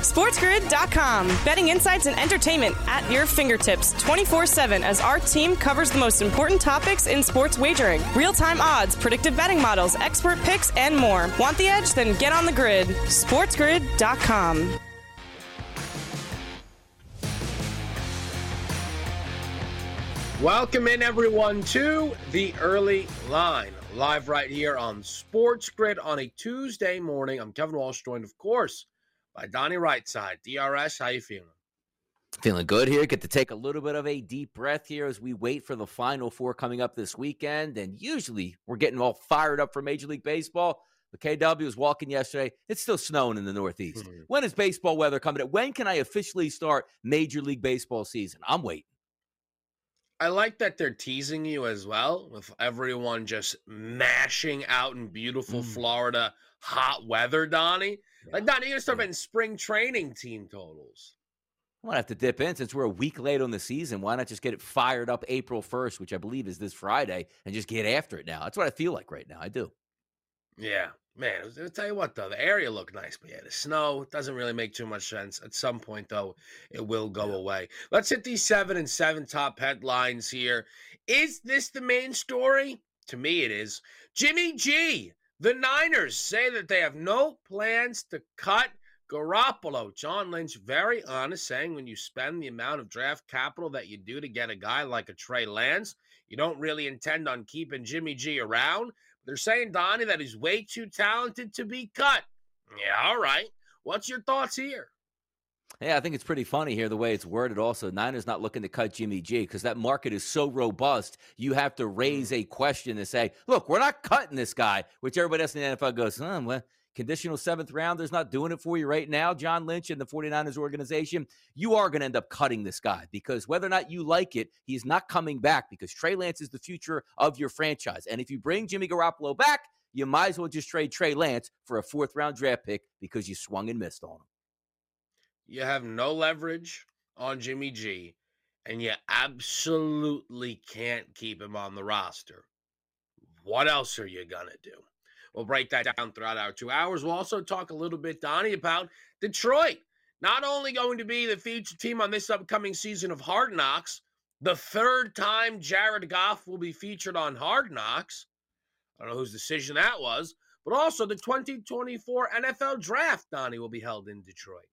SportsGrid.com. Betting insights and entertainment at your fingertips 24/7 as our team covers the most important topics in sports wagering. Real-time odds, predictive betting models, expert picks, and more. Want the edge? Then get on the grid. SportsGrid.com. Welcome in, everyone, to The Early Line, live right here on SportsGrid on a Tuesday morning. I'm Kevin Walsh, joined, of course, by Donnie Rightside. DRS, how you feeling? Feeling good here. Get to take a little bit of a deep breath here as we wait for the Final Four coming up this weekend. And usually we're getting all fired up for Major League Baseball. The KW was walking yesterday. It's still snowing in the Northeast. When is baseball weather coming? When can I officially start Major League Baseball season? I'm waiting. I like that they're teasing you as well with everyone just mashing out in beautiful Florida hot weather, Donnie. Yeah. Like, Donnie, you're going to start betting spring training team totals. I'm going to have to dip in since we're a week late on the season. Why not just get it fired up April 1st, which I believe is this Friday, and just get after it now? That's what I feel like right now. I do. Yeah. Man, I'll tell you what, though. The area looked nice, but yeah, the snow doesn't really make too much sense. At some point, though, it will go away. Let's hit these 7 and 7 top headlines here. Is this the main story? To me, it is. Jimmy G, the Niners say that they have no plans to cut Garoppolo. John Lynch, very honest, saying when you spend the amount of draft capital that you do to get a guy like a Trey Lance, you don't really intend on keeping Jimmy G around. They're saying, Donnie, that he's way too talented to be cut. Yeah, all right. What's your thoughts here? Yeah, I think it's pretty funny here the way it's worded also. Niners not looking to cut Jimmy G because that market is so robust. You have to raise a question to say, look, we're not cutting this guy, which everybody else in the NFL goes, well, conditional seventh rounder's not doing it for you right now, John Lynch and the 49ers organization. You are going to end up cutting this guy because whether or not you like it, he's not coming back because Trey Lance is the future of your franchise. And if you bring Jimmy Garoppolo back, you might as well just trade Trey Lance for a fourth-round draft pick because you swung and missed on him. You have no leverage on Jimmy G, and you absolutely can't keep him on the roster. What else are you going to do? We'll break that down throughout our 2 hours. We'll also talk a little bit, Donnie, about Detroit. Not only going to be the featured team on this upcoming season of Hard Knocks, the third time Jared Goff will be featured on Hard Knocks. I don't know whose decision that was, but also the 2024 NFL Draft, Donnie, will be held in Detroit.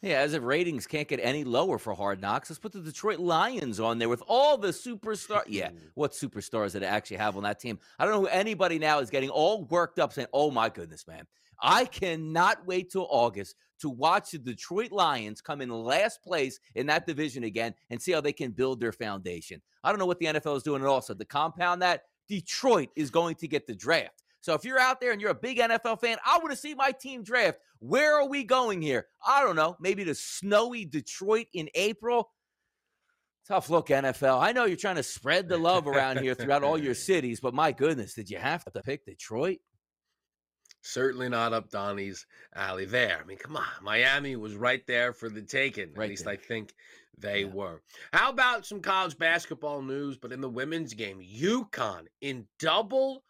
Yeah, as if ratings can't get any lower for Hard Knocks, let's put the Detroit Lions on there with all the superstars. Yeah, what superstars that I actually have on that team. I don't know who anybody now is getting all worked up saying, oh, my goodness, man. I cannot wait till August to watch the Detroit Lions come in last place in that division again and see how they can build their foundation. I don't know what the NFL is doing at all. So to compound that, Detroit is going to get the draft. So if you're out there and you're a big NFL fan, I want to see my team draft. Where are we going here? I don't know. Maybe the snowy Detroit in April. Tough look, NFL. I know you're trying to spread the love around here throughout all your cities, but my goodness, did you have to pick Detroit? Certainly not up Donnie's alley there. I mean, come on. Miami was right there for the taking. At least I think they were. How about some college basketball news, but in the women's game, UConn in double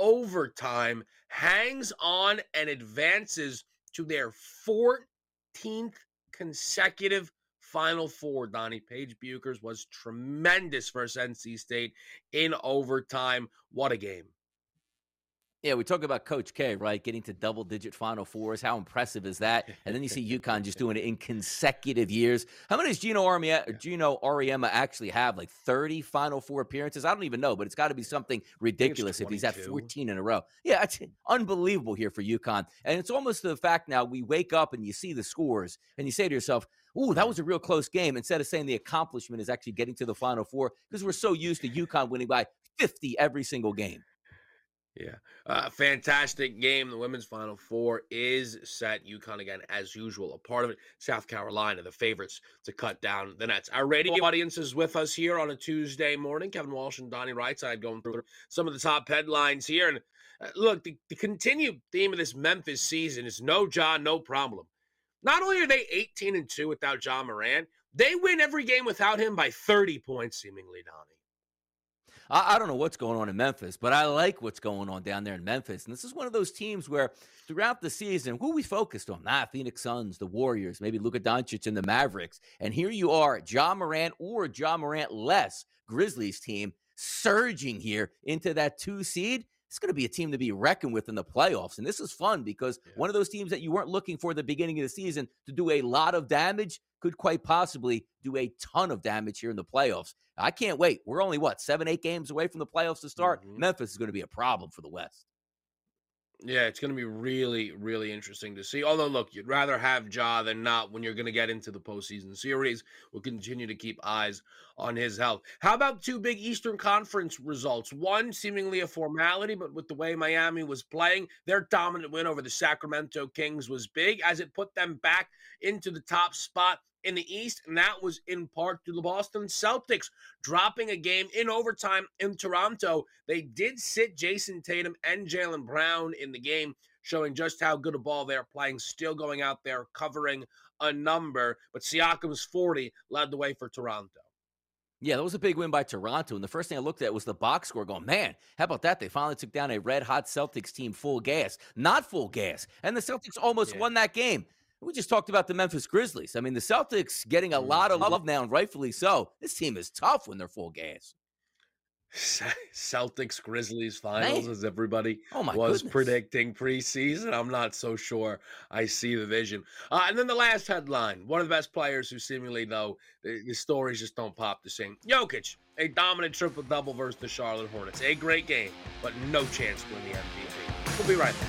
overtime hangs on and advances to their 14th consecutive Final Four, Donnie. Paige Bueckers was tremendous versus NC State in overtime. What a game. Yeah, we talk about Coach K, right? Getting to double-digit Final Fours. How impressive is that? And then you see UConn just doing it in consecutive years. How many does Gino Auriemma actually have? Like 30 Final Four appearances? I don't even know, but it's got to be something ridiculous if he's at 14 in a row. Yeah, it's unbelievable here for UConn. And it's almost the fact now we wake up and you see the scores and you say to yourself, ooh, that was a real close game, instead of saying the accomplishment is actually getting to the Final Four, because we're so used to UConn winning by 50 every single game. Yeah, fantastic game. The women's Final Four is set. UConn, again, as usual, a part of it. South Carolina, the favorites to cut down the Nets. Our radio audience is with us here on a Tuesday morning. Kevin Walsh and Donnie Wrightside going through some of the top headlines here. And look, the continued theme of this Memphis season is no Ja, no problem. Not only are they 18-2 without Ja Morant, they win every game without him by 30 points, seemingly, Donnie. I don't know what's going on in Memphis, but I like what's going on down there in Memphis. And this is one of those teams where throughout the season, who we focused on? Phoenix Suns, the Warriors, maybe Luka Doncic and the Mavericks. And here you are, Ja Morant or Ja Morant-less Grizzlies team surging here into that 2 seed. It's going to be a team to be reckoned with in the playoffs. And this is fun because one of those teams that you weren't looking for at the beginning of the season to do a lot of damage could quite possibly do a ton of damage here in the playoffs. I can't wait. We're only, 7-8 games away from the playoffs to start? Memphis is going to be a problem for the West. Yeah, it's going to be really, really interesting to see. Although, look, you'd rather have Ja than not when you're going to get into the postseason series. We'll continue to keep eyes on his health. How about two big Eastern Conference results? One, seemingly a formality, but with the way Miami was playing, their dominant win over the Sacramento Kings was big as it put them back into the top spot in the East, and that was in part to the Boston Celtics dropping a game in overtime in Toronto. They did sit Jason Tatum and Jaylen Brown in the game, showing just how good a ball they're playing, still going out there, covering a number. But Siakam's 40 led the way for Toronto. Yeah, that was a big win by Toronto, and the first thing I looked at was the box score going, man, how about that? They finally took down a red-hot Celtics team full gas. Not full gas, and the Celtics almost won that game. We just talked about the Memphis Grizzlies. I mean, the Celtics getting a lot of love now, and rightfully so. This team is tough when they're full gas. Celtics Grizzlies finals, as everybody was predicting preseason. I'm not so sure I see the vision. And then the last headline, one of the best players who seemingly, though, the stories just don't pop the same. Jokic, a dominant triple-double versus the Charlotte Hornets. A great game, but no chance to win the MVP. We'll be right back.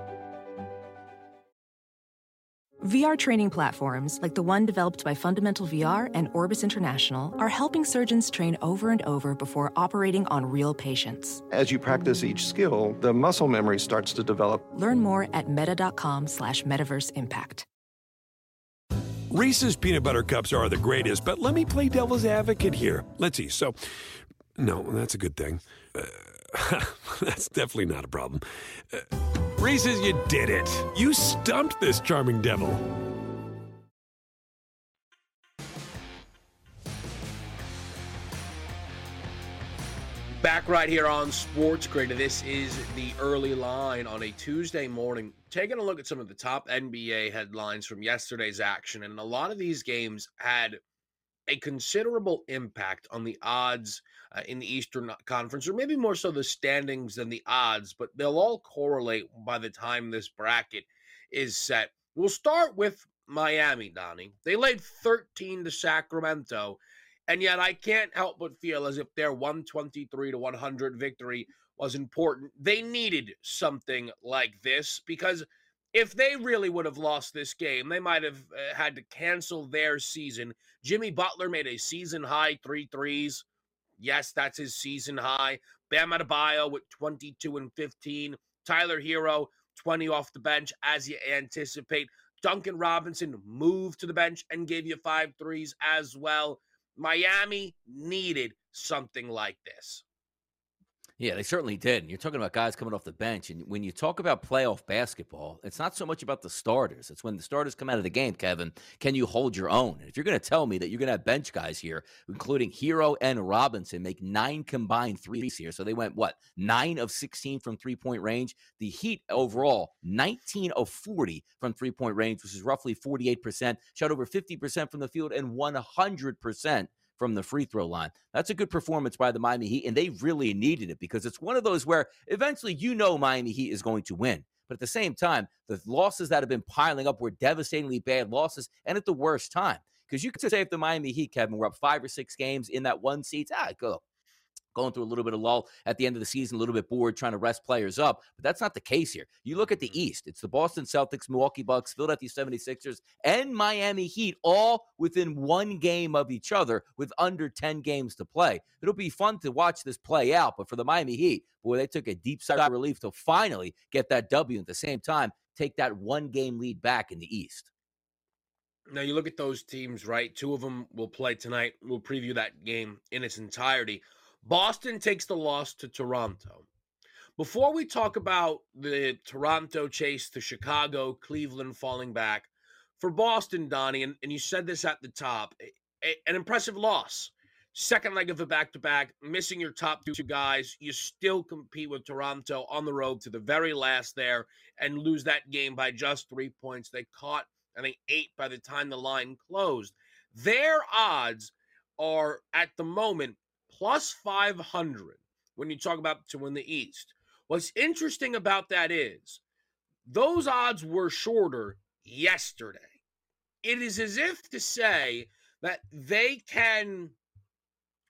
VR training platforms like the one developed by Fundamental VR and Orbis International are helping surgeons train over and over before operating on real patients. As you practice each skill, the muscle memory starts to develop. Learn more at meta.com/metaverse impact. Reese's peanut butter cups are the greatest, but let me play devil's advocate here. Let's see. So, no, that's a good thing. That's definitely not a problem. Reese's, you did it. You stumped this charming devil. Back right here on Sports Grid. This is the early line on a Tuesday morning. Taking a look at some of the top NBA headlines from yesterday's action, and a lot of these games had a considerable impact on the odds in the Eastern Conference, or maybe more so the standings than the odds, but they'll all correlate by the time this bracket is set. We'll start with Miami, Donnie. They laid 13 to Sacramento, and yet I can't help but feel as if their 123-100 victory was important. They needed something like this, because if they really would have lost this game, they might have had to cancel their season. Jimmy Butler made a season-high 3 threes. Yes, that's his season high. Bam Adebayo with 22 and 15. Tyler Hero, 20 off the bench, as you anticipate. Duncan Robinson moved to the bench and gave you 5 threes as well. Miami needed something like this. Yeah, they certainly did. And you're talking about guys coming off the bench. And when you talk about playoff basketball, it's not so much about the starters. It's when the starters come out of the game, Kevin, can you hold your own? And if you're going to tell me that you're going to have bench guys here, including Hero and Robinson, make 9 combined threes here. So they went, 9 of 16 from three-point range. The Heat overall, 19 of 40 from three-point range, which is roughly 48%, shot over 50% from the field and 100% from the free throw line. That's a good performance by the Miami Heat, and they really needed it because it's one of those where eventually Miami Heat is going to win. But at the same time, the losses that have been piling up were devastatingly bad losses and at the worst time. Because you could say if the Miami Heat, Kevin, were up 5 or 6 games in that one seed, going through a little bit of lull at the end of the season, a little bit bored, trying to rest players up. But that's not the case here. You look at the East. It's the Boston Celtics, Milwaukee Bucks, Philadelphia 76ers, and Miami Heat all within 1 game of each other with under 10 games to play. It'll be fun to watch this play out. But for the Miami Heat, boy, they took a deep sigh of relief to finally get that W and at the same time take that 1-game lead back in the East. Now, you look at those teams, right? 2 of them will play tonight. We'll preview that game in its entirety. Boston takes the loss to Toronto. Before we talk about the Toronto chase to Chicago, Cleveland falling back, for Boston, Donnie, and you said this at the top, an impressive loss. Second leg of a back-to-back, missing your top 2 guys. You still compete with Toronto on the road to the very last there and lose that game by just 3 points. They caught, 8 by the time the line closed. Their odds are, at the moment, plus 500 when you talk about to win the East. What's interesting about that is those odds were shorter yesterday. It is as if to say that they can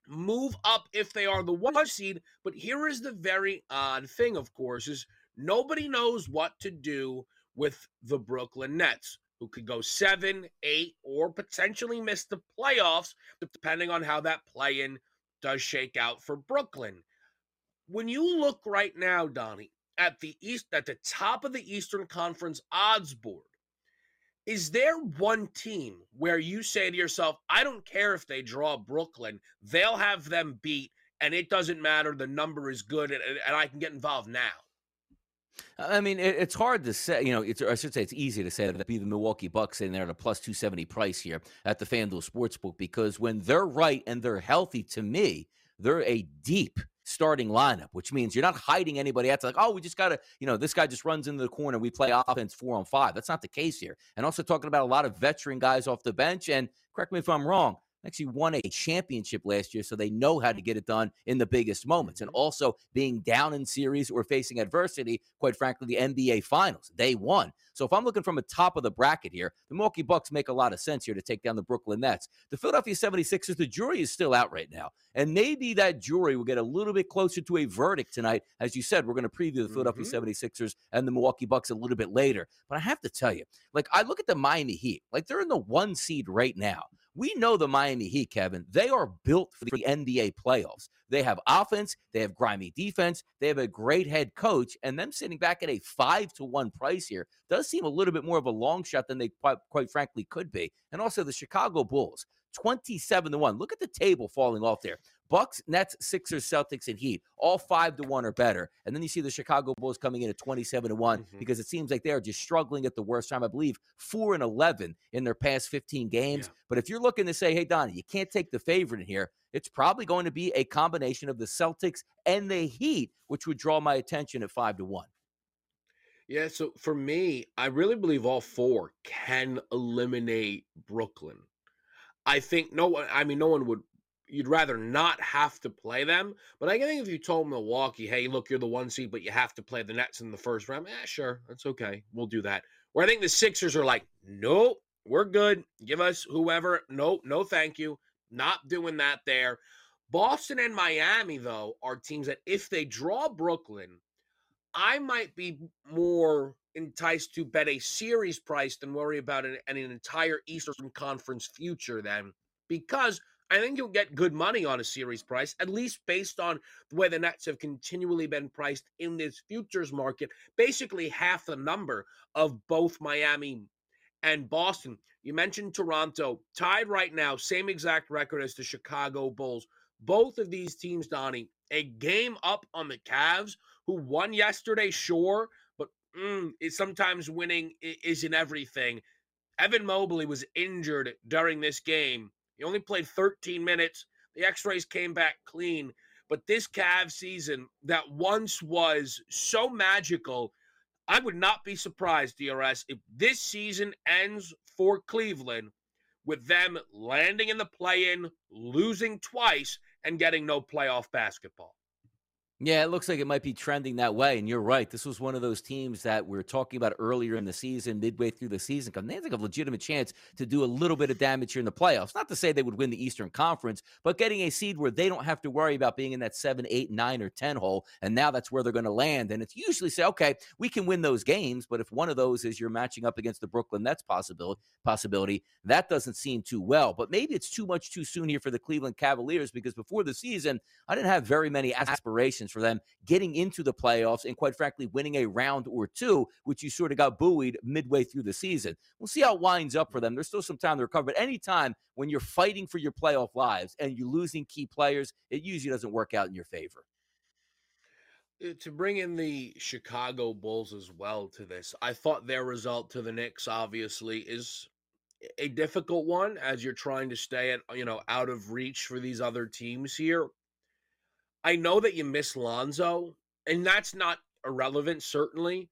move up if they are the 1 seed, but here is the very odd thing, of course, is nobody knows what to do with the Brooklyn Nets, who could go 7, 8, or potentially miss the playoffs, depending on how that play-in does shake out for Brooklyn. When you look right now, Donnie, at the top of the Eastern Conference odds board, is there one team where you say to yourself, I don't care if they draw Brooklyn, they'll have them beat, and it doesn't matter, the number is good, and I can get involved now? I mean, it's hard to say, it's easy to say that it'd be the Milwaukee Bucks in there at a plus 270 price here at the FanDuel Sportsbook, because when they're right and they're healthy, to me, they're a deep starting lineup, which means you're not hiding anybody out to we just got to, this guy just runs into the corner. We play offense 4-on-5. That's not the case here. And also talking about a lot of veteran guys off the bench, and correct me if I'm wrong, actually won a championship last year, so they know how to get it done in the biggest moments. And also being down in series or facing adversity, quite frankly, the NBA Finals, they won. So if I'm looking from the top of the bracket here, the Milwaukee Bucks make a lot of sense here to take down the Brooklyn Nets. The Philadelphia 76ers, the jury is still out right now. And maybe that jury will get a little bit closer to a verdict tonight. As you said, we're going to preview the Philadelphia 76ers and the Milwaukee Bucks a little bit later. But I have to tell you, I look at the Miami Heat, they're in the 1 seed right now. We know the Miami Heat, Kevin. They are built for the NBA playoffs. They have offense. They have grimy defense. They have a great head coach. And them sitting back at a 5-to-1 price here does seem a little bit more of a long shot than they quite frankly could be. And also the Chicago Bulls, 27-1. Look at the table falling off there. Bucks, Nets, Sixers, Celtics, and Heat, all 5-1 or better. And then you see the Chicago Bulls coming in at 27-1 because it seems like they're just struggling at the worst time. I believe 4-11 in their past 15 games. Yeah. But if you're looking to say, hey, Donnie, you can't take the favorite in here, it's probably going to be a combination of the Celtics and the Heat, which would draw my attention at 5-1. Yeah, so for me, I really believe all 4 can eliminate Brooklyn. I think no one would. You'd rather not have to play them. But I think if you told Milwaukee, hey, look, you're the 1 seed, but you have to play the Nets in the first round, sure, that's okay. We'll do that. Where I think the Sixers are nope, we're good. Give us whoever. Nope, no thank you. Not doing that there. Boston and Miami, though, are teams that if they draw Brooklyn, I might be more enticed to bet a series price than worry about an entire Eastern Conference future then, because I think you'll get good money on a series price, at least based on the way the Nets have continually been priced in this futures market, basically half the number of both Miami and Boston. You mentioned Toronto, tied right now, same exact record as the Chicago Bulls. Both of these teams, Donnie, a game up on the Cavs, who won yesterday, sure, but sometimes winning isn't everything. Evan Mobley was injured during this game. He only played 13 minutes. The X-rays came back clean. But this Cavs season that once was so magical, I would not be surprised, DRS, if this season ends for Cleveland with them landing in the play-in, losing twice, and getting no playoff basketball. Yeah, it looks like it might be trending that way, and you're right. This was one of those teams that we were talking about earlier in the season, midway through the season. They had like a legitimate chance to do a little bit of damage here in the playoffs. Not to say they would win the Eastern Conference, but getting a seed where they don't have to worry about being in that 7, 8, 9, or 10 hole, and now that's where they're going to land. And it's usually say, okay, we can win those games, but if one of those is you're matching up against the Brooklyn Nets possibility, that doesn't seem too well. But maybe it's too much too soon here for the Cleveland Cavaliers, because before the season, I didn't have very many aspirations for them getting into the playoffs and, quite frankly, winning a round or two, which you sort of got buoyed midway through the season. We'll see how it winds up for them. There's still some time to recover, but anytime when you're fighting for your playoff lives and you're losing key players, it usually doesn't work out in your favor. To bring in the Chicago Bulls as well to this, I thought their result to the Knicks, obviously, is a difficult one as you're trying to stay at, out of reach for these other teams here. I know that you miss Lonzo, and that's not irrelevant, certainly.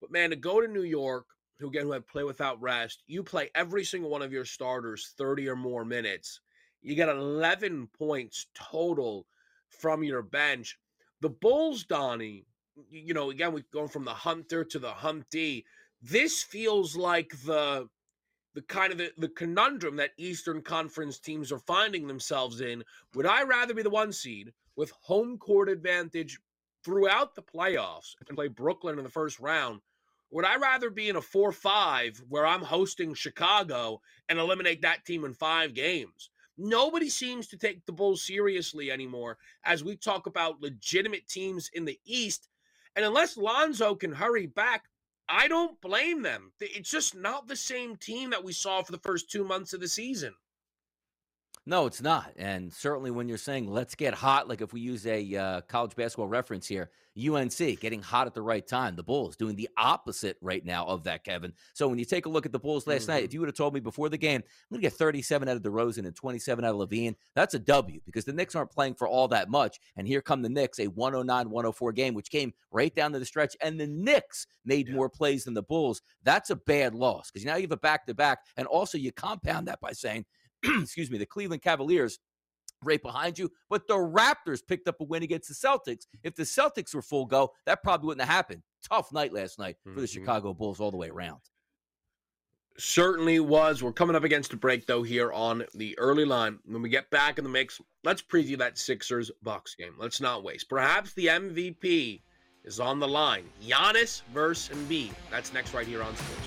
But, man, to go to New York, who had play without rest, you play every single one of your starters 30 or more minutes. You got 11 points total from your bench. The Bulls, Donnie, again, we've gone from the Hunter to the Humpty. This feels like the kind of the conundrum that Eastern Conference teams are finding themselves in. Would I rather be the one seed with home court advantage throughout the playoffs and play Brooklyn in the first round? Would I rather be in a 4-5 where I'm hosting Chicago and eliminate that team in 5 games? Nobody seems to take the Bulls seriously anymore as we talk about legitimate teams in the East. And unless Lonzo can hurry back, I don't blame them. It's just not the same team that we saw for the first 2 months of the season. No, it's not. And certainly when you're saying, let's get hot, like if we use a college basketball reference here, UNC getting hot at the right time. The Bulls doing the opposite right now of that, Kevin. So when you take a look at the Bulls last night, if you would have told me before the game, I'm going to get 37 out of DeRozan and 27 out of Levine, that's a W, because the Knicks aren't playing for all that much. And here come the Knicks, a 109-104 game, which came right down to the stretch. And the Knicks made more plays than the Bulls. That's a bad loss, because now you have a back-to-back. And also you compound that by saying, excuse me, the Cleveland Cavaliers right behind you, but the Raptors picked up a win against the Celtics. If the Celtics were full go, that probably wouldn't have happened. Tough night last night for the Chicago Bulls all the way around. Certainly was. We're coming up against a break, though, here on the early line. When we get back in the mix, let's preview that Sixers-Bucks game. Let's not waste. Perhaps the MVP is on the line. Giannis versus Embiid. That's next right here on SportsGrid.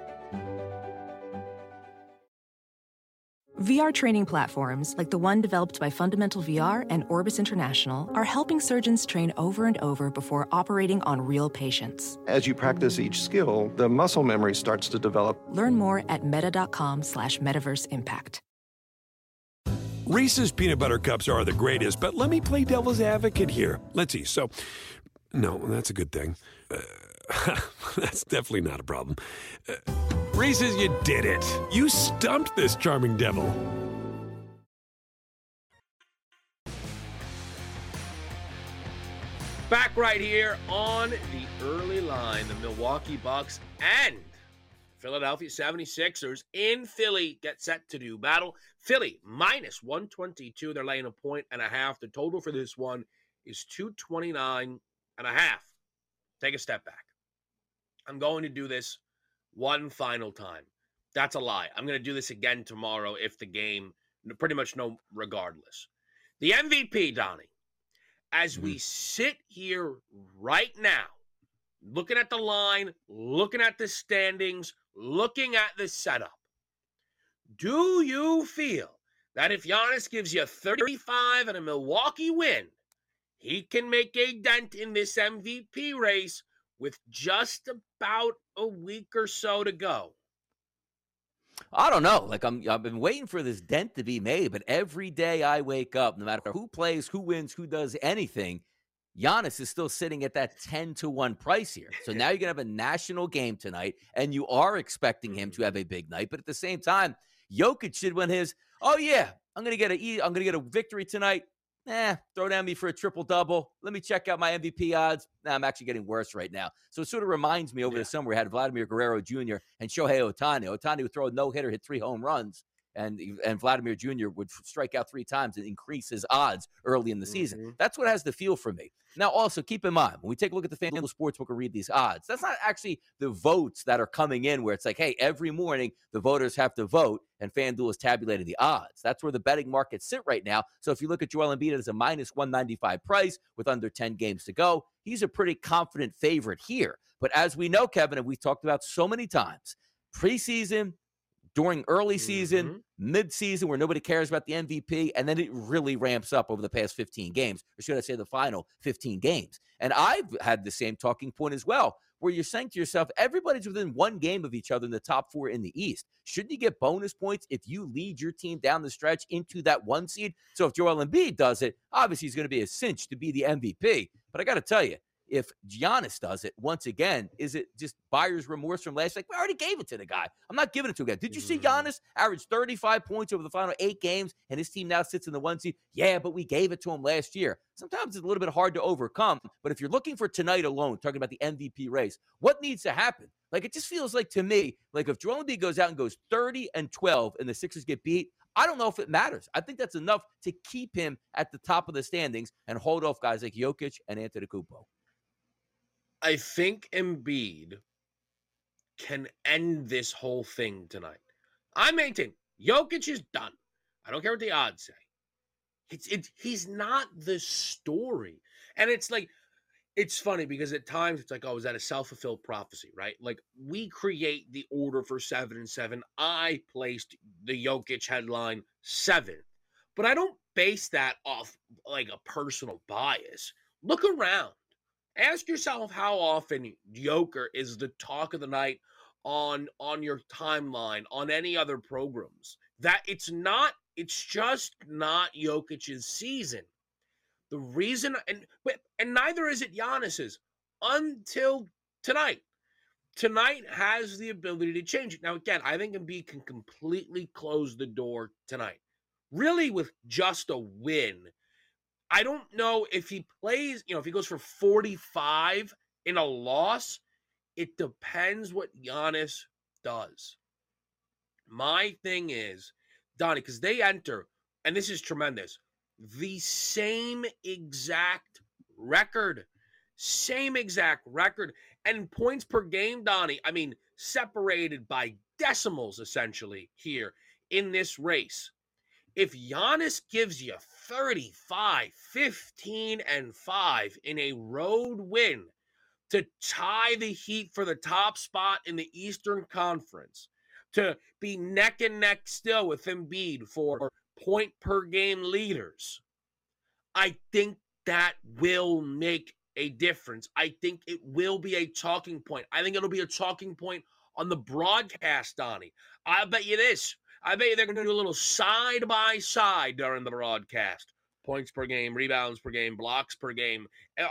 VR training platforms like the one developed by Fundamental VR and Orbis International are helping surgeons train over and over before operating on real patients. As you practice each skill, the muscle memory starts to develop. Learn more at meta.com/metaverse impact. Reese's peanut butter cups are the greatest, but let me play devil's advocate here. Let's see. So, no, that's a good thing. That's definitely not a problem. Reese's, you did it. You stumped this charming devil. Back right here on the early line, the Milwaukee Bucks and Philadelphia 76ers in Philly get set to do battle. Philly minus 122. They're laying 1.5. The total for this one is 229.5. Take a step back. I'm going to do this one final time. That's a lie. I'm going to do this again tomorrow if the game, pretty much no regardless. The MVP, Donnie. As we sit here right now, looking at the line, looking at the standings, looking at the setup, do you feel that if Giannis gives you 35 and a Milwaukee win, he can make a dent in this MVP race with just about a week or so to go? I don't know. Like, I've been waiting for this dent to be made, but every day I wake up, no matter who plays, who wins, who does anything, Giannis is still sitting at that 10-1 price here. So now you're going to have a national game tonight, and you are expecting him to have a big night. But at the same time, Jokic should win his, oh yeah, I'm going to get a victory tonight. Throw down me for a triple-double. Let me check out my MVP odds. I'm actually getting worse right now. So it sort of reminds me over the summer we had Vladimir Guerrero Jr. and Shohei Ohtani. Ohtani would throw a no-hitter, hit 3 home runs, and Vladimir Jr. would strike out 3 times and increase his odds early in the season. That's what has the feel for me. Now, also, keep in mind, when we take a look at the FanDuel Sportsbook and read these odds, that's not actually the votes that are coming in where it's like, hey, every morning the voters have to vote, and FanDuel is tabulating the odds. That's where the betting markets sit right now. So if you look at Joel Embiid as a minus 195 price with under 10 games to go, he's a pretty confident favorite here. But as we know, Kevin, and we've talked about so many times, preseason, during early season, mid-season, where nobody cares about the MVP, and then it really ramps up over the past 15 games, or should I say the final 15 games. And I've had the same talking point as well, where you're saying to yourself, everybody's within one game of each other in the top 4 in the East. Shouldn't you get bonus points if you lead your team down the stretch into that 1 seed? So if Joel Embiid does it, obviously he's going to be a cinch to be the MVP. But I got to tell you, if Giannis does it, once again, is it just buyer's remorse from last? Like, we already gave it to the guy. I'm not giving it to a guy. Did you see Giannis average 35 points over the final 8 games, and his team now sits in the 1 seed? Yeah, but we gave it to him last year. Sometimes it's a little bit hard to overcome, but if you're looking for tonight alone, talking about the MVP race, what needs to happen? Like, it just feels like, to me, like if Joel Embiid goes out and goes 30-12 and the Sixers get beat, I don't know if it matters. I think that's enough to keep him at the top of the standings and hold off guys like Jokic and Antetokounmpo. I think Embiid can end this whole thing tonight. I maintain Jokic is done. I don't care what the odds say. He's not the story. And it's like, it's funny because at times it's like, oh, is that a self-fulfilled prophecy, right? Like, we create the order for 7 and 7. I placed the Jokic headline 7th. But I don't base that off like a personal bias. Look around. Ask yourself how often Joker is the talk of the night on your timeline, on any other programs. That it's just not Jokic's season. The reason, and neither is it Giannis's until tonight. Tonight has the ability to change it. Now, again, I think Embiid can completely close the door tonight. Really, with just a win. I don't know if he plays, if he goes for 45 in a loss, it depends what Giannis does. My thing is, Donnie, because they enter, and this is tremendous, the same exact record. Same exact record. And points per game, Donnie, I mean, separated by decimals, essentially, here in this race. If Giannis gives you 35, 15, and 5 in a road win to tie the Heat for the top spot in the Eastern Conference, to be neck and neck still with Embiid for point per game leaders, I think that will make a difference. I think it will be a talking point. I think it'll be a talking point on the broadcast, Donnie. I bet you this. I bet you they're going to do a little side-by-side during the broadcast. Points per game, rebounds per game, blocks per game,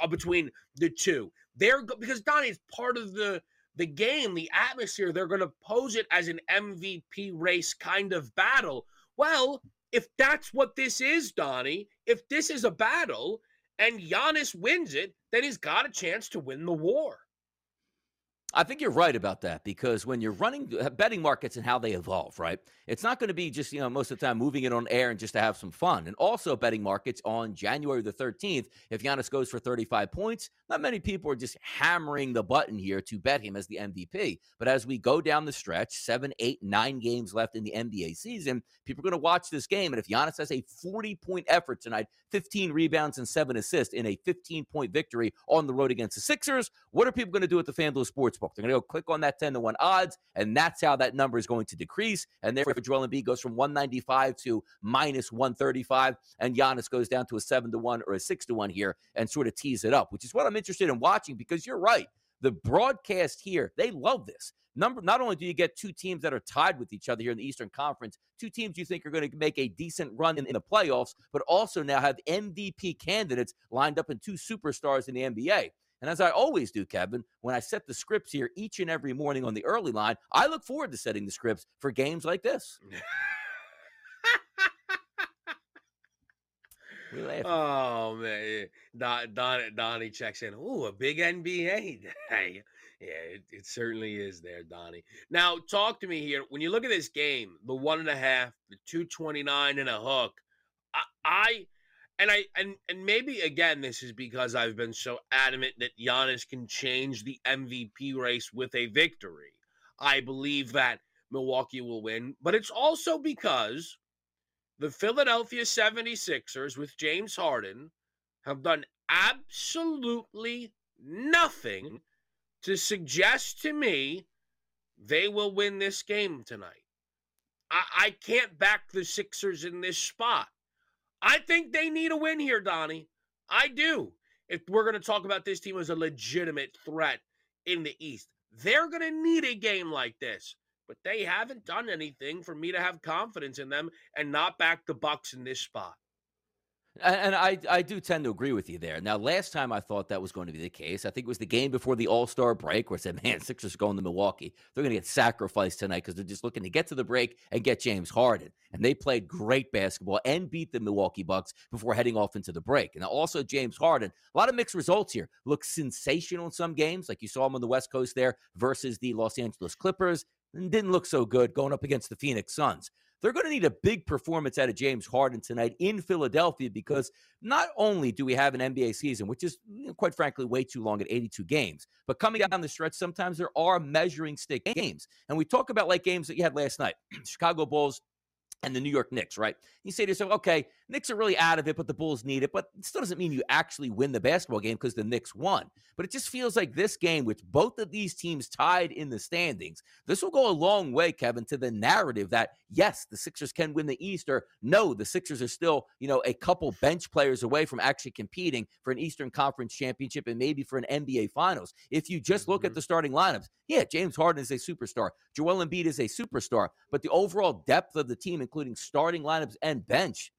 between the two. Because, Donnie, it's part of the the game, the atmosphere, they're going to pose it as an MVP race kind of battle. Well, if that's what this is, Donnie, if this is a battle and Giannis wins it, then he's got a chance to win the war. I think you're right about that, because when you're running betting markets and how they evolve, right? It's not going to be just, most of the time moving it on air and just to have some fun. And also betting markets on January the 13th, if Giannis goes for 35 points, not many people are just hammering the button here to bet him as the MVP. But as we go down the stretch, 7, 8, 9 games left in the NBA season, people are going to watch this game. And if Giannis has a 40-point effort tonight, 15 rebounds and 7 assists in a 15-point victory on the road against the Sixers, what are people going to do with the FanDuel Sportsbook? They're going to go click on that 10-1 odds, and that's how that number is going to decrease. And therefore, if Joel Embiid goes from 195 to minus 135, and Giannis goes down to a 7-1 or a 6-1 here and sort of tease it up, which is what I'm interested in watching, because you're right. The broadcast here, they love this. Not only do you get two teams that are tied with each other here in the Eastern Conference, two teams you think are going to make a decent run in the playoffs, but also now have MVP candidates lined up and two superstars in the NBA. And as I always do, Kevin, when I set the scripts here each and every morning on the early line, I look forward to setting the scripts for games like this. We laugh. Oh, man. Donnie checks in. Ooh, a big NBA day. Yeah, it certainly is there, Donnie. Now, talk to me here. When you look at this game, the 1.5, the 229 and a hook, And maybe, again, this is because I've been so adamant that Giannis can change the MVP race with a victory. I believe that Milwaukee will win, but it's also because the Philadelphia 76ers with James Harden have done absolutely nothing to suggest to me they will win this game tonight. I can't back the Sixers in this spot. I think they need a win here, Donnie. I do. If we're going to talk about this team as a legitimate threat in the East, they're going to need a game like this. But they haven't done anything for me to have confidence in them and not back the Bucks in this spot. And I do tend to agree with you there. Now, last time I thought that was going to be the case. I think it was the game before the All-Star break where I said, man, Sixers going to Milwaukee. They're going to get sacrificed tonight because they're just looking to get to the break and get James Harden. And they played great basketball and beat the Milwaukee Bucks before heading off into the break. And also James Harden, a lot of mixed results here. Looks sensational in some games, like you saw him on the West Coast there versus the Los Angeles Clippers. And didn't look so good going up against the Phoenix Suns. They're going to need a big performance out of James Harden tonight in Philadelphia, because not only do we have an NBA season, which is, quite frankly, way too long at 82 games, but coming down the stretch, sometimes there are measuring stick games. And we talk about like games that you had last night, Chicago Bulls and the New York Knicks, right? You say to yourself, okay, Knicks are really out of it, but the Bulls need it. But it still doesn't mean you actually win the basketball game because the Knicks won. But it just feels like this game, which both of these teams tied in the standings, this will go a long way, Kevin, to the narrative that, yes, the Sixers can win the East, or no, the Sixers are still, a couple bench players away from actually competing for an Eastern Conference championship and maybe for an NBA Finals. If you just look at the starting lineups, yeah, James Harden is a superstar. Joel Embiid is a superstar. But the overall depth of the team, including starting lineups and bench,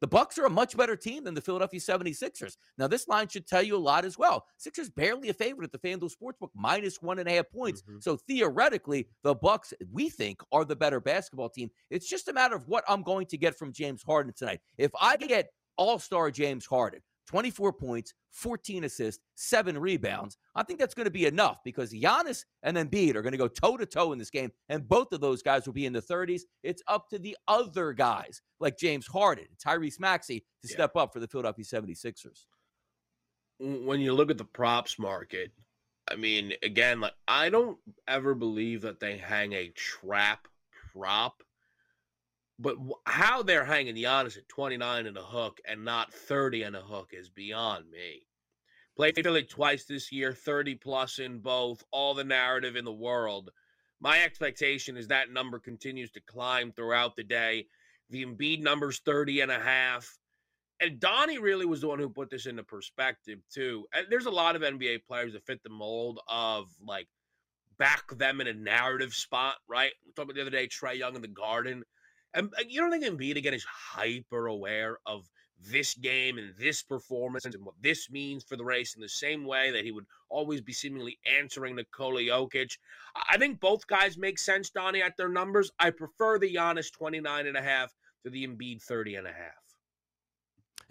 the Bucks are a much better team than the Philadelphia 76ers. Now, this line should tell you a lot as well. Sixers barely a favorite at the FanDuel Sportsbook, minus 1.5 points. So theoretically, the Bucks, we think, are the better basketball team. It's just a matter of what I'm going to get from James Harden tonight. If I get all-star James Harden, 24 points, 14 assists, 7 rebounds, I think that's going to be enough, because Giannis and Embiid are going to go toe-to-toe in this game, and both of those guys will be in the 30s. It's up to the other guys, like James Harden, Tyrese Maxey, to step up for the Philadelphia 76ers. When you look at the props market, I mean, again, like, I don't ever believe that they hang a trap prop, but how they're hanging Giannis at 29 and a hook and not 30 and a hook is beyond me. Played Philly twice this year, 30-plus in both, all the narrative in the world. My expectation is that number continues to climb throughout the day. The Embiid number's 30 and a half. And Donnie really was the one who put this into perspective, too. And there's a lot of NBA players that fit the mold of, like, back them in a narrative spot, right? We talked about the other day, Trae Young in the Garden. And you don't think Embiid, again, is hyper aware of this game and this performance and what this means for the race in the same way that he would always be seemingly answering Nikola Jokic. I think both guys make sense, Donnie, at their numbers. I prefer the Giannis 29.5 to the Embiid 30.5.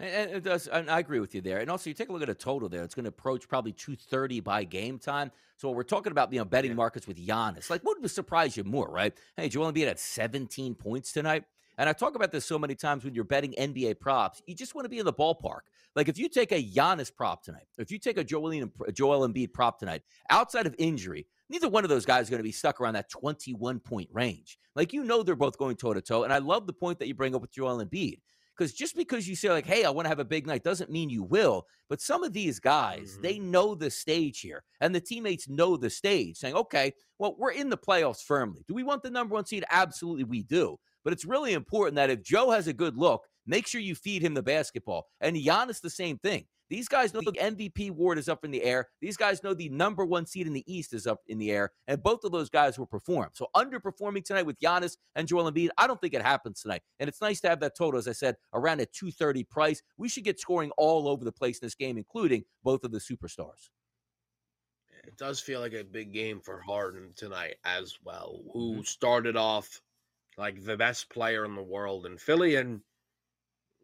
And it does, and I agree with you there. And also, you take a look at a total there. It's going to approach probably 230 by game time. So we're talking about, you know, betting markets with Giannis. Like, what would surprise you more, right? Hey, Joel Embiid had 17 points tonight. And I talk about this so many times when you're betting NBA props. You just want to be in the ballpark. Like, if you take a Giannis prop tonight, if you take a Joel Embiid prop tonight, outside of injury, neither one of those guys is going to be stuck around that 21-point range. Like, you know, they're both going toe-to-toe. And I love the point that you bring up with Joel Embiid. Because just because you say, like, hey, I want to have a big night doesn't mean you will. But some of these guys, they know the stage here. And the teammates know the stage, saying, okay, well, we're in the playoffs firmly. Do we want the number one seed? Absolutely we do. But it's really important that if Joe has a good look, make sure you feed him the basketball. And Giannis, the same thing. These guys know the MVP award is up in the air. These guys know the number one seed in the East is up in the air. And both of those guys will perform. So underperforming tonight with Giannis and Joel Embiid, I don't think it happens tonight. And it's nice to have that total, as I said, around a 230 price. We should get scoring all over the place in this game, including both of the superstars. It does feel like a big game for Harden tonight as well, who started off like the best player in the world in Philly, and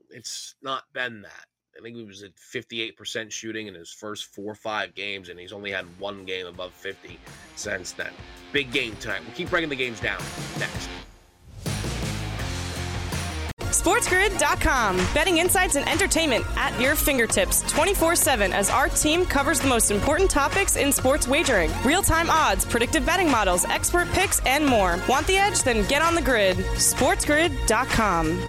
it's not been that. I think he was at 58% shooting in his first 4 or 5 games, and he's only had one game above 50 since then. Big game tonight. We'll keep breaking the games down next. SportsGrid.com. Betting insights and entertainment at your fingertips 24/7 as our team covers the most important topics in sports wagering. Real-time odds, predictive betting models, expert picks, and more. Want the edge? Then get on the grid. SportsGrid.com.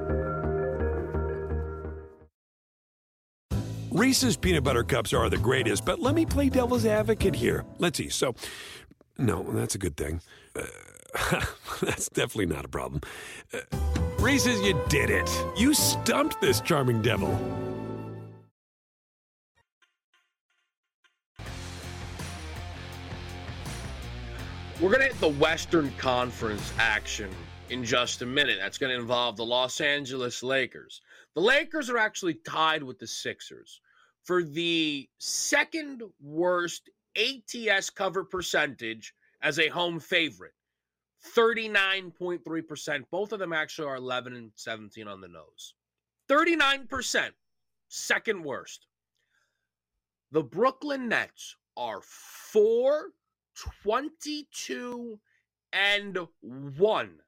Reese's Peanut Butter Cups are the greatest, but let me play devil's advocate here. Let's see. So, no, that's a good thing. That's definitely not a problem. Reese's, you did it. You stumped this charming devil. We're going to hit the Western Conference action in just a minute. That's going to involve the Los Angeles Lakers. The Lakers are actually tied with the Sixers for the second worst ATS cover percentage as a home favorite, 39.3%. Both of them actually are 11 and 17 on the nose. 39%, second worst. The Brooklyn Nets are 4-22-1.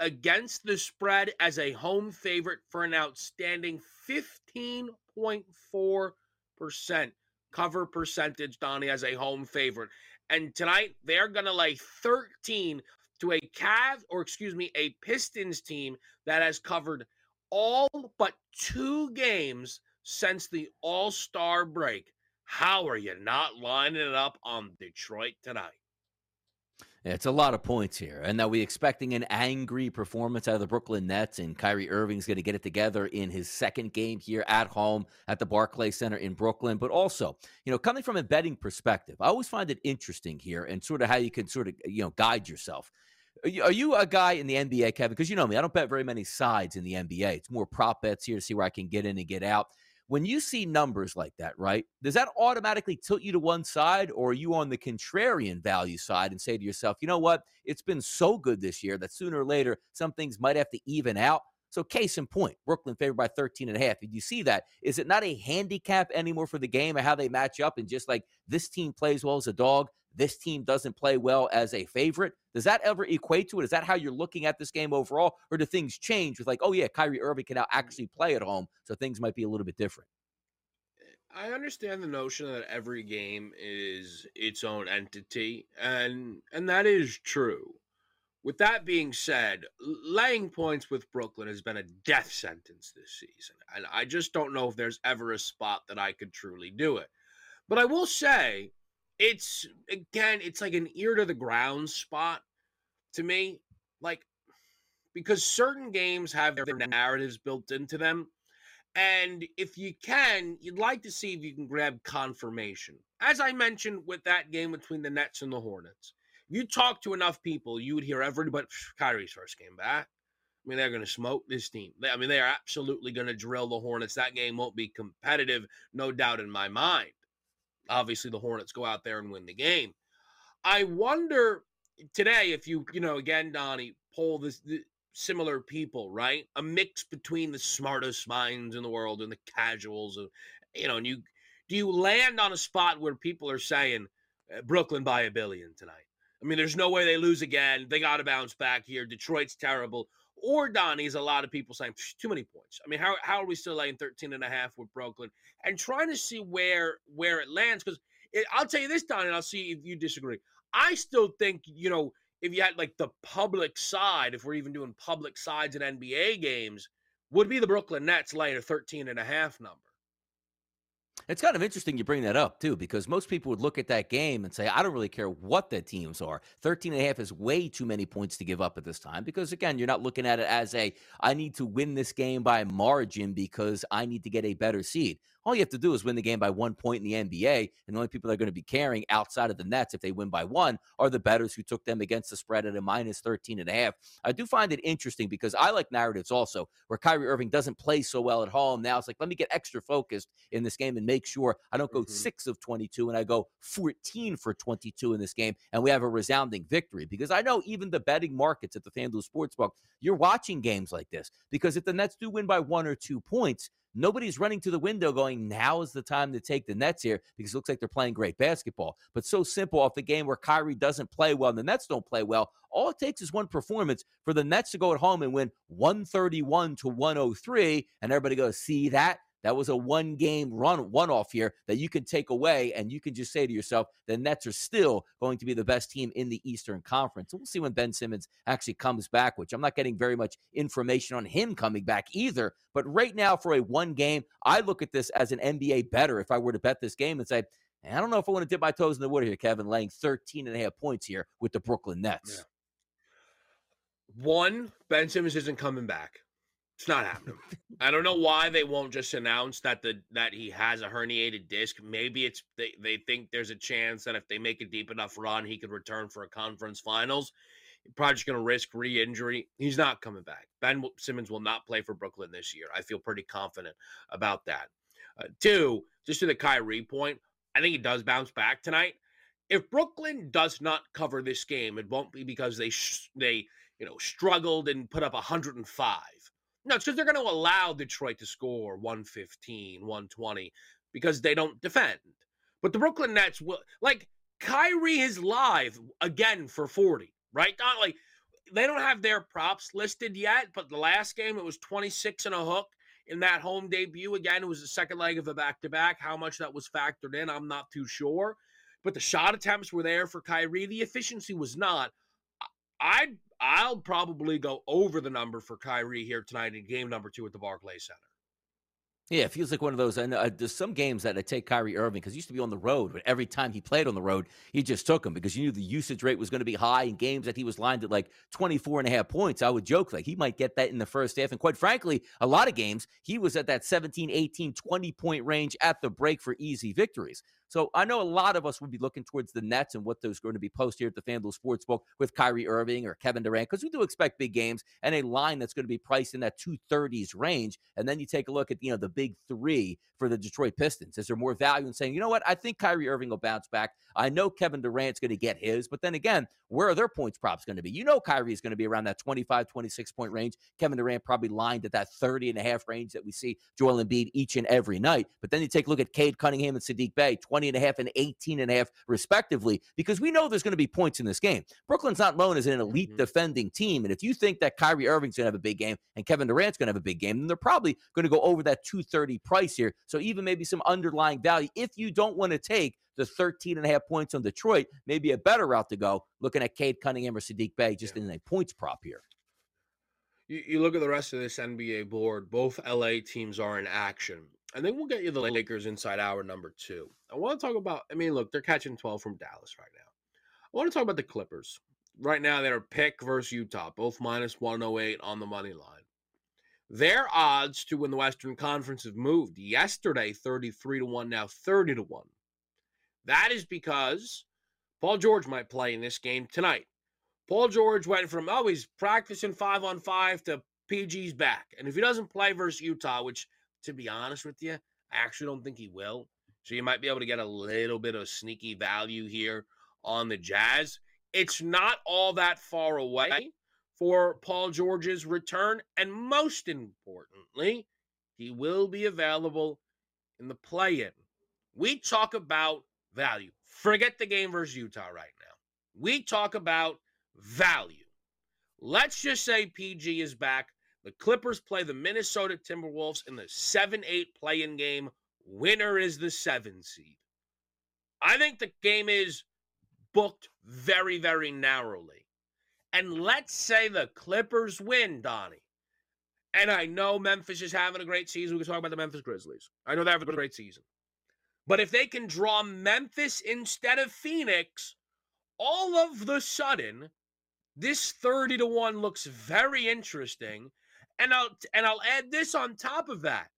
Against the spread as a home favorite for an outstanding 15.4% cover percentage, Donnie, as a home favorite. And tonight, they're going to lay 13 to a a Pistons team that has covered all but 2 games since the All-Star break. How are you not lining it up on Detroit tonight? It's a lot of points here. And now we're expecting an angry performance out of the Brooklyn Nets, and Kyrie Irving's going to get it together in his second game here at home at the Barclays Center in Brooklyn. But also, you know, coming from a betting perspective, I always find it interesting here and sort of how you can sort of, you know, guide yourself. Are you a guy in the NBA, Kevin? Because you know me, I don't bet very many sides in the NBA. It's more prop bets here to see where I can get in and get out. When you see numbers like that, right, does that automatically tilt you to one side, or are you on the contrarian value side and say to yourself, you know what, it's been so good this year that sooner or later some things might have to even out? So case in point, Brooklyn favored by 13.5. Did you see that? Is it not a handicap anymore for the game and how they match up? And just like this team plays well as a dog, this team doesn't play well as a favorite. Does that ever equate to it? Is that how you're looking at this game overall? Or do things change with like, oh yeah, Kyrie Irving can now actually play at home, so things might be a little bit different? I understand the notion that every game is its own entity, and that is true. With that being said, laying points with Brooklyn has been a death sentence this season, and I just don't know if there's ever a spot that I could truly do it. But I will say, it's like an ear-to-the-ground spot to me, like, because certain games have their narratives built into them, and if you can, you'd like to see if you can grab confirmation. As I mentioned with that game between the Nets and the Hornets, you talk to enough people, you would hear everybody, Kyrie's first game back. I mean, they're going to smoke this team. I mean, they are absolutely going to drill the Hornets. That game won't be competitive, no doubt in my mind. Obviously, the Hornets go out there and win the game. I wonder today if you, again, Donnie, poll the similar people, right? A mix between the smartest minds in the world and the casuals. Do you land on a spot where people are saying Brooklyn by a billion tonight? I mean, there's no way they lose again. They got to bounce back here. Detroit's terrible. Or, Donnie's a lot of people saying, too many points. I mean, how are we still laying 13.5 with Brooklyn? And trying to see where it lands. Because I'll tell you this, Donnie, and I'll see if you disagree. I still think, if you had like the public side, if we're even doing public sides in NBA games, would be the Brooklyn Nets laying a 13.5 number. It's kind of interesting you bring that up, too, because most people would look at that game and say, I don't really care what the teams are. 13.5 is way too many points to give up at this time because, again, you're not looking at it as I need to win this game by margin because I need to get a better seed. All you have to do is win the game by 1 point in the NBA, and the only people that are going to be caring outside of the Nets if they win by one are the bettors who took them against the spread at a minus 13.5. I do find it interesting because I like narratives also where Kyrie Irving doesn't play so well at home. Now it's like, let me get extra focused in this game and make sure I don't go 6 of 22 and I go 14 for 22 in this game, and we have a resounding victory. Because I know even the betting markets at the FanDuel Sportsbook, you're watching games like this because if the Nets do win by 1 or 2 points, nobody's running to the window going, now is the time to take the Nets here because it looks like they're playing great basketball. But so simple off the game where Kyrie doesn't play well and the Nets don't play well, all it takes is one performance for the Nets to go at home and win 131-103, and everybody goes, see that? That was a one-game run, one-off here that you can take away, and you can just say to yourself, the Nets are still going to be the best team in the Eastern Conference. And we'll see when Ben Simmons actually comes back, which I'm not getting very much information on him coming back either. But right now for a one-game, I look at this as an NBA better if I were to bet this game and say, I don't know if I want to dip my toes in the water here, Kevin, laying 13.5 points here with the Brooklyn Nets. Yeah. One, Ben Simmons isn't coming back. It's not happening. I don't know why they won't just announce that he has a herniated disc. Maybe it's they think there's a chance that if they make a deep enough run, he could return for a conference finals. You're probably just going to risk re-injury. He's not coming back. Ben Simmons will not play for Brooklyn this year. I feel pretty confident about that. Two, just to the Kyrie point, I think he does bounce back tonight. If Brooklyn does not cover this game, it won't be because they struggled and put up 105. No, it's because they're going to allow Detroit to score 115, 120 because they don't defend. But the Brooklyn Nets will, like, Kyrie is live again for 40, right? Not like they don't have their props listed yet, but the last game it was 26 and a hook in that home debut. Again, it was the second leg of a back-to-back. How much that was factored in, I'm not too sure. But the shot attempts were there for Kyrie. The efficiency was not. I'll probably go over the number for Kyrie here tonight in game number 2 at the Barclays Center. Yeah, it feels like one of those. And there's some games that I take Kyrie Irving because he used to be on the road, but every time he played on the road, he just took him because you knew the usage rate was going to be high in games that he was lined at like 24.5 points. I would joke like he might get that in the first half. And quite frankly, a lot of games, he was at that 17, 18, 20-point range at the break for easy victories. So I know a lot of us would be looking towards the Nets and what those are going to be posted here at the FanDuel Sportsbook with Kyrie Irving or Kevin Durant, because we do expect big games and a line that's going to be priced in that 230s range. And then you take a look at the big three for the Detroit Pistons? Is there more value in saying, you know what, I think Kyrie Irving will bounce back. I know Kevin Durant's going to get his, but then again, where are their points props going to be? You know Kyrie is going to be around that 25, 26-point range. Kevin Durant probably lined at that 30.5 range that we see Joel Embiid each and every night. But then you take a look at Cade Cunningham and Sadiq Bey, 20.5 and 18.5 respectively, because we know there's going to be points in this game. Brooklyn's not known as an elite defending team, and if you think that Kyrie Irving's going to have a big game and Kevin Durant's going to have a big game, then they're probably going to go over that 230 price here. So even maybe some underlying value, if you don't want to take the 13.5 points on Detroit, maybe a better route to go looking at Cade Cunningham or Sadiq Bey just in a points prop here. You look at the rest of this NBA board, both LA teams are in action. And then we'll get you the Lakers inside hour number 2. I want to talk about, I mean, look, they're catching 12 from Dallas right now. I want to talk about the Clippers. Right now, they're pick versus Utah, both minus 108 on the money line. Their odds to win the Western Conference have moved. Yesterday, 33-1, now 30-1. That is because Paul George might play in this game tonight. Paul George went from, oh, he's practicing 5-on-5 to PG's back. And if he doesn't play versus Utah, which, to be honest with you, I actually don't think he will. So you might be able to get a little bit of sneaky value here on the Jazz. It's not all that far away for Paul George's return. And most importantly, he will be available in the play-in. We talk about value. Forget the game versus Utah right now. We talk about value. Let's just say PG is back. The Clippers play the Minnesota Timberwolves in the 7-8 play-in game. Winner is the 7 seed. I think the game is booked very, very narrowly. And let's say the Clippers win, Donnie. And I know Memphis is having a great season. We can talk about the Memphis Grizzlies. I know they have a great season. But if they can draw Memphis instead of Phoenix, all of the sudden, this 30-1 looks very interesting. And I'll add this on top of that.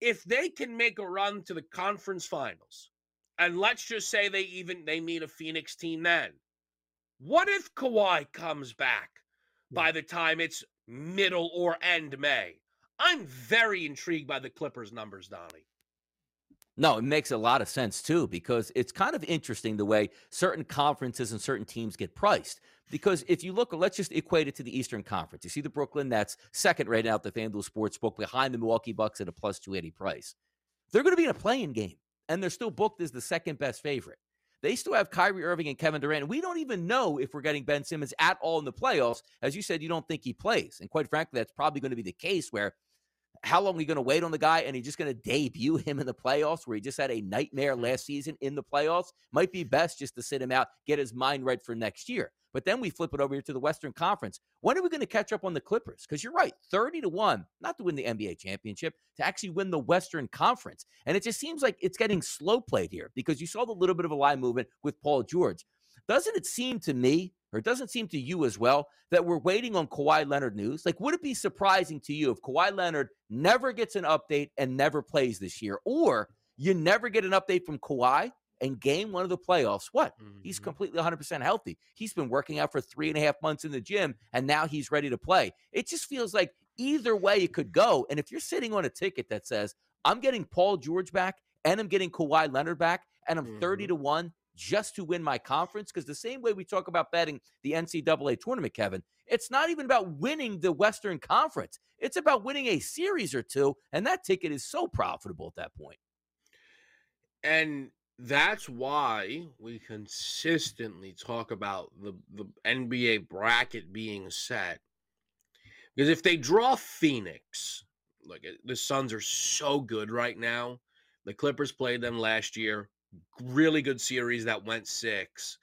If they can make a run to the conference finals, and let's just say they meet a Phoenix team then. What if Kawhi comes back by the time it's middle or end May? I'm very intrigued by the Clippers numbers, Donnie. No, it makes a lot of sense, too, because it's kind of interesting the way certain conferences and certain teams get priced. Because if you look, let's just equate it to the Eastern Conference. You see the Brooklyn Nets, second right now at the FanDuel Sportsbook, behind the Milwaukee Bucks at a plus 280 price. They're going to be in a play-in game, and they're still booked as the second best favorite. They still have Kyrie Irving and Kevin Durant. We don't even know if we're getting Ben Simmons at all in the playoffs. As you said, you don't think he plays. And quite frankly, that's probably going to be the case where how long are you going to wait on the guy? And he's just going to debut him in the playoffs where he just had a nightmare last season in the playoffs. Might be best just to sit him out, get his mind right for next year. But then we flip it over here to the Western Conference. When are we going to catch up on the Clippers? Because you're right, 30-1, not to win the NBA championship, to actually win the Western Conference. And it just seems like it's getting slow played here because you saw the little bit of a line movement with Paul George. Doesn't it seem to me, or it doesn't seem to you as well, that we're waiting on Kawhi Leonard news? Like, would it be surprising to you if Kawhi Leonard never gets an update and never plays this year? Or you never get an update from Kawhi? And game one of the playoffs, what? He's completely 100% healthy. He's been working out for 3.5 months in the gym, and now he's ready to play. It just feels like either way it could go. And if you're sitting on a ticket that says, I'm getting Paul George back, and I'm getting Kawhi Leonard back, and I'm 30-1 just to win my conference, because the same way we talk about betting the NCAA tournament, Kevin, it's not even about winning the Western Conference. It's about winning a series or two, and that ticket is so profitable at that point. And that's why we consistently talk about the NBA bracket being set. Because if they draw Phoenix, look, the Suns are so good right now. The Clippers played them last year. Really good series that went 6.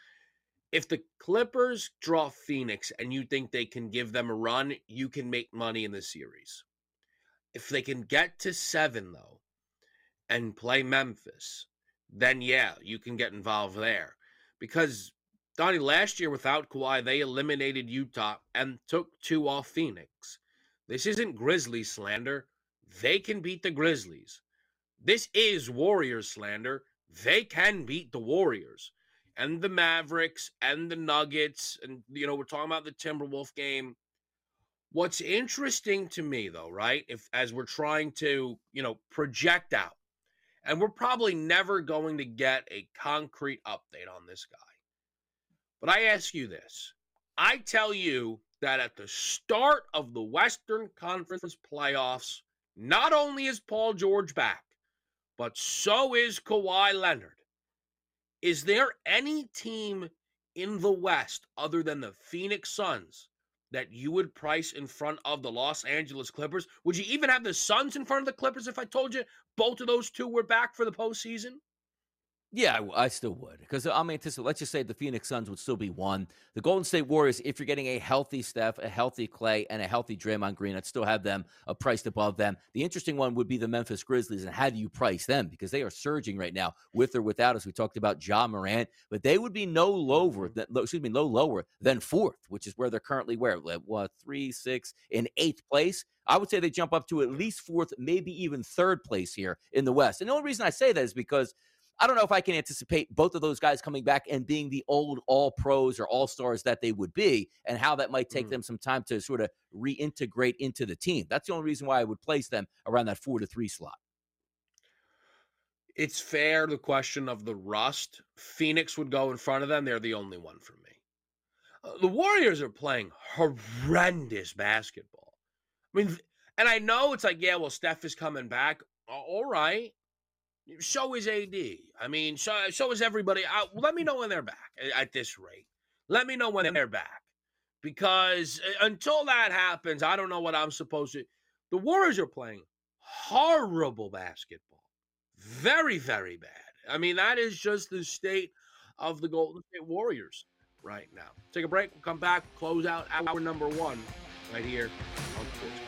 If the Clippers draw Phoenix and you think they can give them a run, you can make money in the series. If they can get to 7, though, and play Memphis, then yeah, you can get involved there. Because, Donnie, last year without Kawhi, they eliminated Utah and took 2 off Phoenix. This isn't Grizzly slander. They can beat the Grizzlies. This is Warriors slander. They can beat the Warriors and the Mavericks and the Nuggets. And, you know, we're talking about the Timberwolf game. What's interesting to me, though, right, if as we're trying to, project out, and we're probably never going to get a concrete update on this guy. But I ask you this. I tell you that at the start of the Western Conference playoffs, not only is Paul George back, but so is Kawhi Leonard. Is there any team in the West other than the Phoenix Suns that you would price in front of the Los Angeles Clippers? Would you even have the Suns in front of the Clippers if I told you both of those two were back for the postseason? Yeah, I still would, because I'm anticipating, let's just say the Phoenix Suns would still be one. The Golden State Warriors, if you're getting a healthy Steph, a healthy Clay, and a healthy Draymond Green, I'd still have them priced above them. The interesting one would be the Memphis Grizzlies, and how do you price them? Because they are surging right now, with or without, as we talked about, Ja Morant. But they would be no lower than fourth, which is where they're currently three, 6, and 8th place. I would say they jump up to at least fourth, maybe even third place here in the West. And the only reason I say that is because I don't know if I can anticipate both of those guys coming back and being the old all-pros or all-stars that they would be, and how that might take them some time to sort of reintegrate into the team. That's the only reason why I would place them around that 4-3 slot. It's fair, the question of the rust. Phoenix would go in front of them. They're the only one for me. The Warriors are playing horrendous basketball. I mean, and I know it's like, yeah, well, Steph is coming back. All right. So is AD. I mean, so is everybody. Let me know when they're back at this rate. Let me know when they're back. Because until that happens, I don't know what I'm supposed to. The Warriors are playing horrible basketball. Very, very bad. I mean, that is just the state of the Golden State Warriors right now. Take a break. We'll come back. Close out hour number one right here on SportsGrid.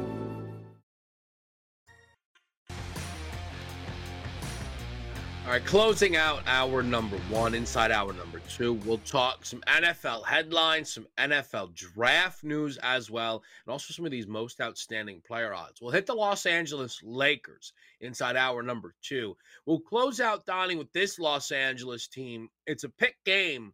All right, closing out hour number one, inside hour number two. We'll talk some NFL headlines, some NFL draft news as well, and also some of these most outstanding player odds. We'll hit the Los Angeles Lakers inside hour number two. We'll close out, Donnie, with this Los Angeles team. It's a pick game.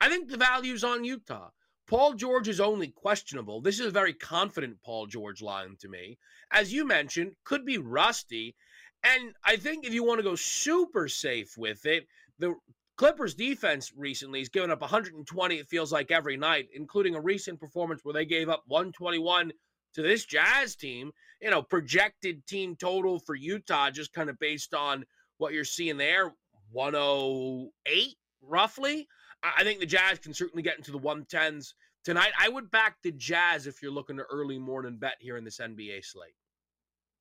I think the value's on Utah. Paul George is only questionable. This is a very confident Paul George line to me. As you mentioned, could be rusty. And I think if you want to go super safe with it, the Clippers defense recently has given up 120, it feels like, every night, including a recent performance where they gave up 121 to this Jazz team. You know, projected team total for Utah, just kind of based on what you're seeing there, 108 roughly. I think the Jazz can certainly get into the 110s tonight. I would back the Jazz if you're looking to early morning bet here in this NBA slate.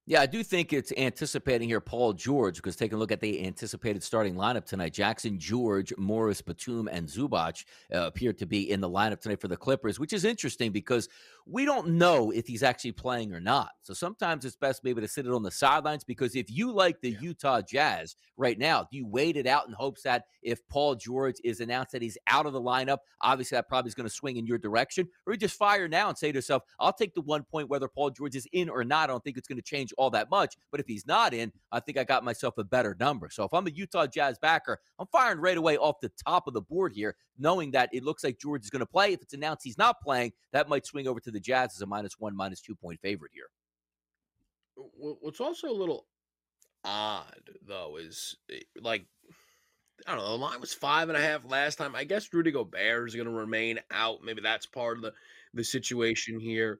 Yeah, I do think it's anticipating here Paul George, because taking a look at the anticipated starting lineup tonight, Jackson, George, Morris, Batum, and Zubac appear to be in the lineup tonight for the Clippers, which is interesting because we don't know if he's actually playing or not. So sometimes it's best maybe to sit it on the sidelines, because if you like the Utah Jazz right now, you wait it out in hopes that if Paul George is announced that he's out of the lineup, obviously that probably is going to swing in your direction, or you just fire now and say to yourself, I'll take the 1 point whether Paul George is in or not. I don't think it's going to change all that much, but if he's not in, I think I got myself a better number. So if I'm a Utah Jazz backer, I'm firing right away off the top of the board here, knowing that it looks like George is going to play. If it's announced he's not playing, that might swing over to the Jazz as a -1, -2 point favorite here. What's also a little odd, though, is like, I don't know, the line was 5.5 last time. I guess Rudy Gobert is going to remain out. Maybe that's part of the situation here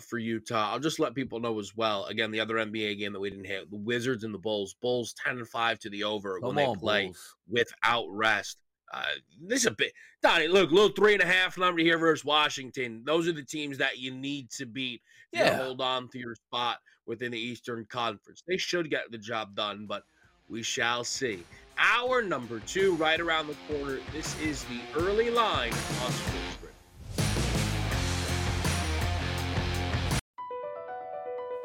for Utah. I'll just let people know as well. Again, the other NBA game that we didn't hit, the Wizards and the Bulls. Bulls 10-5 to the over when they play without rest. This is a bit, Donnie, look, little 3.5 number here versus Washington. Those are the teams that you need to beat to hold on to your spot within the Eastern Conference. They should get the job done, but we shall see. Our number two right around the corner. This is the early line on SportsGrid.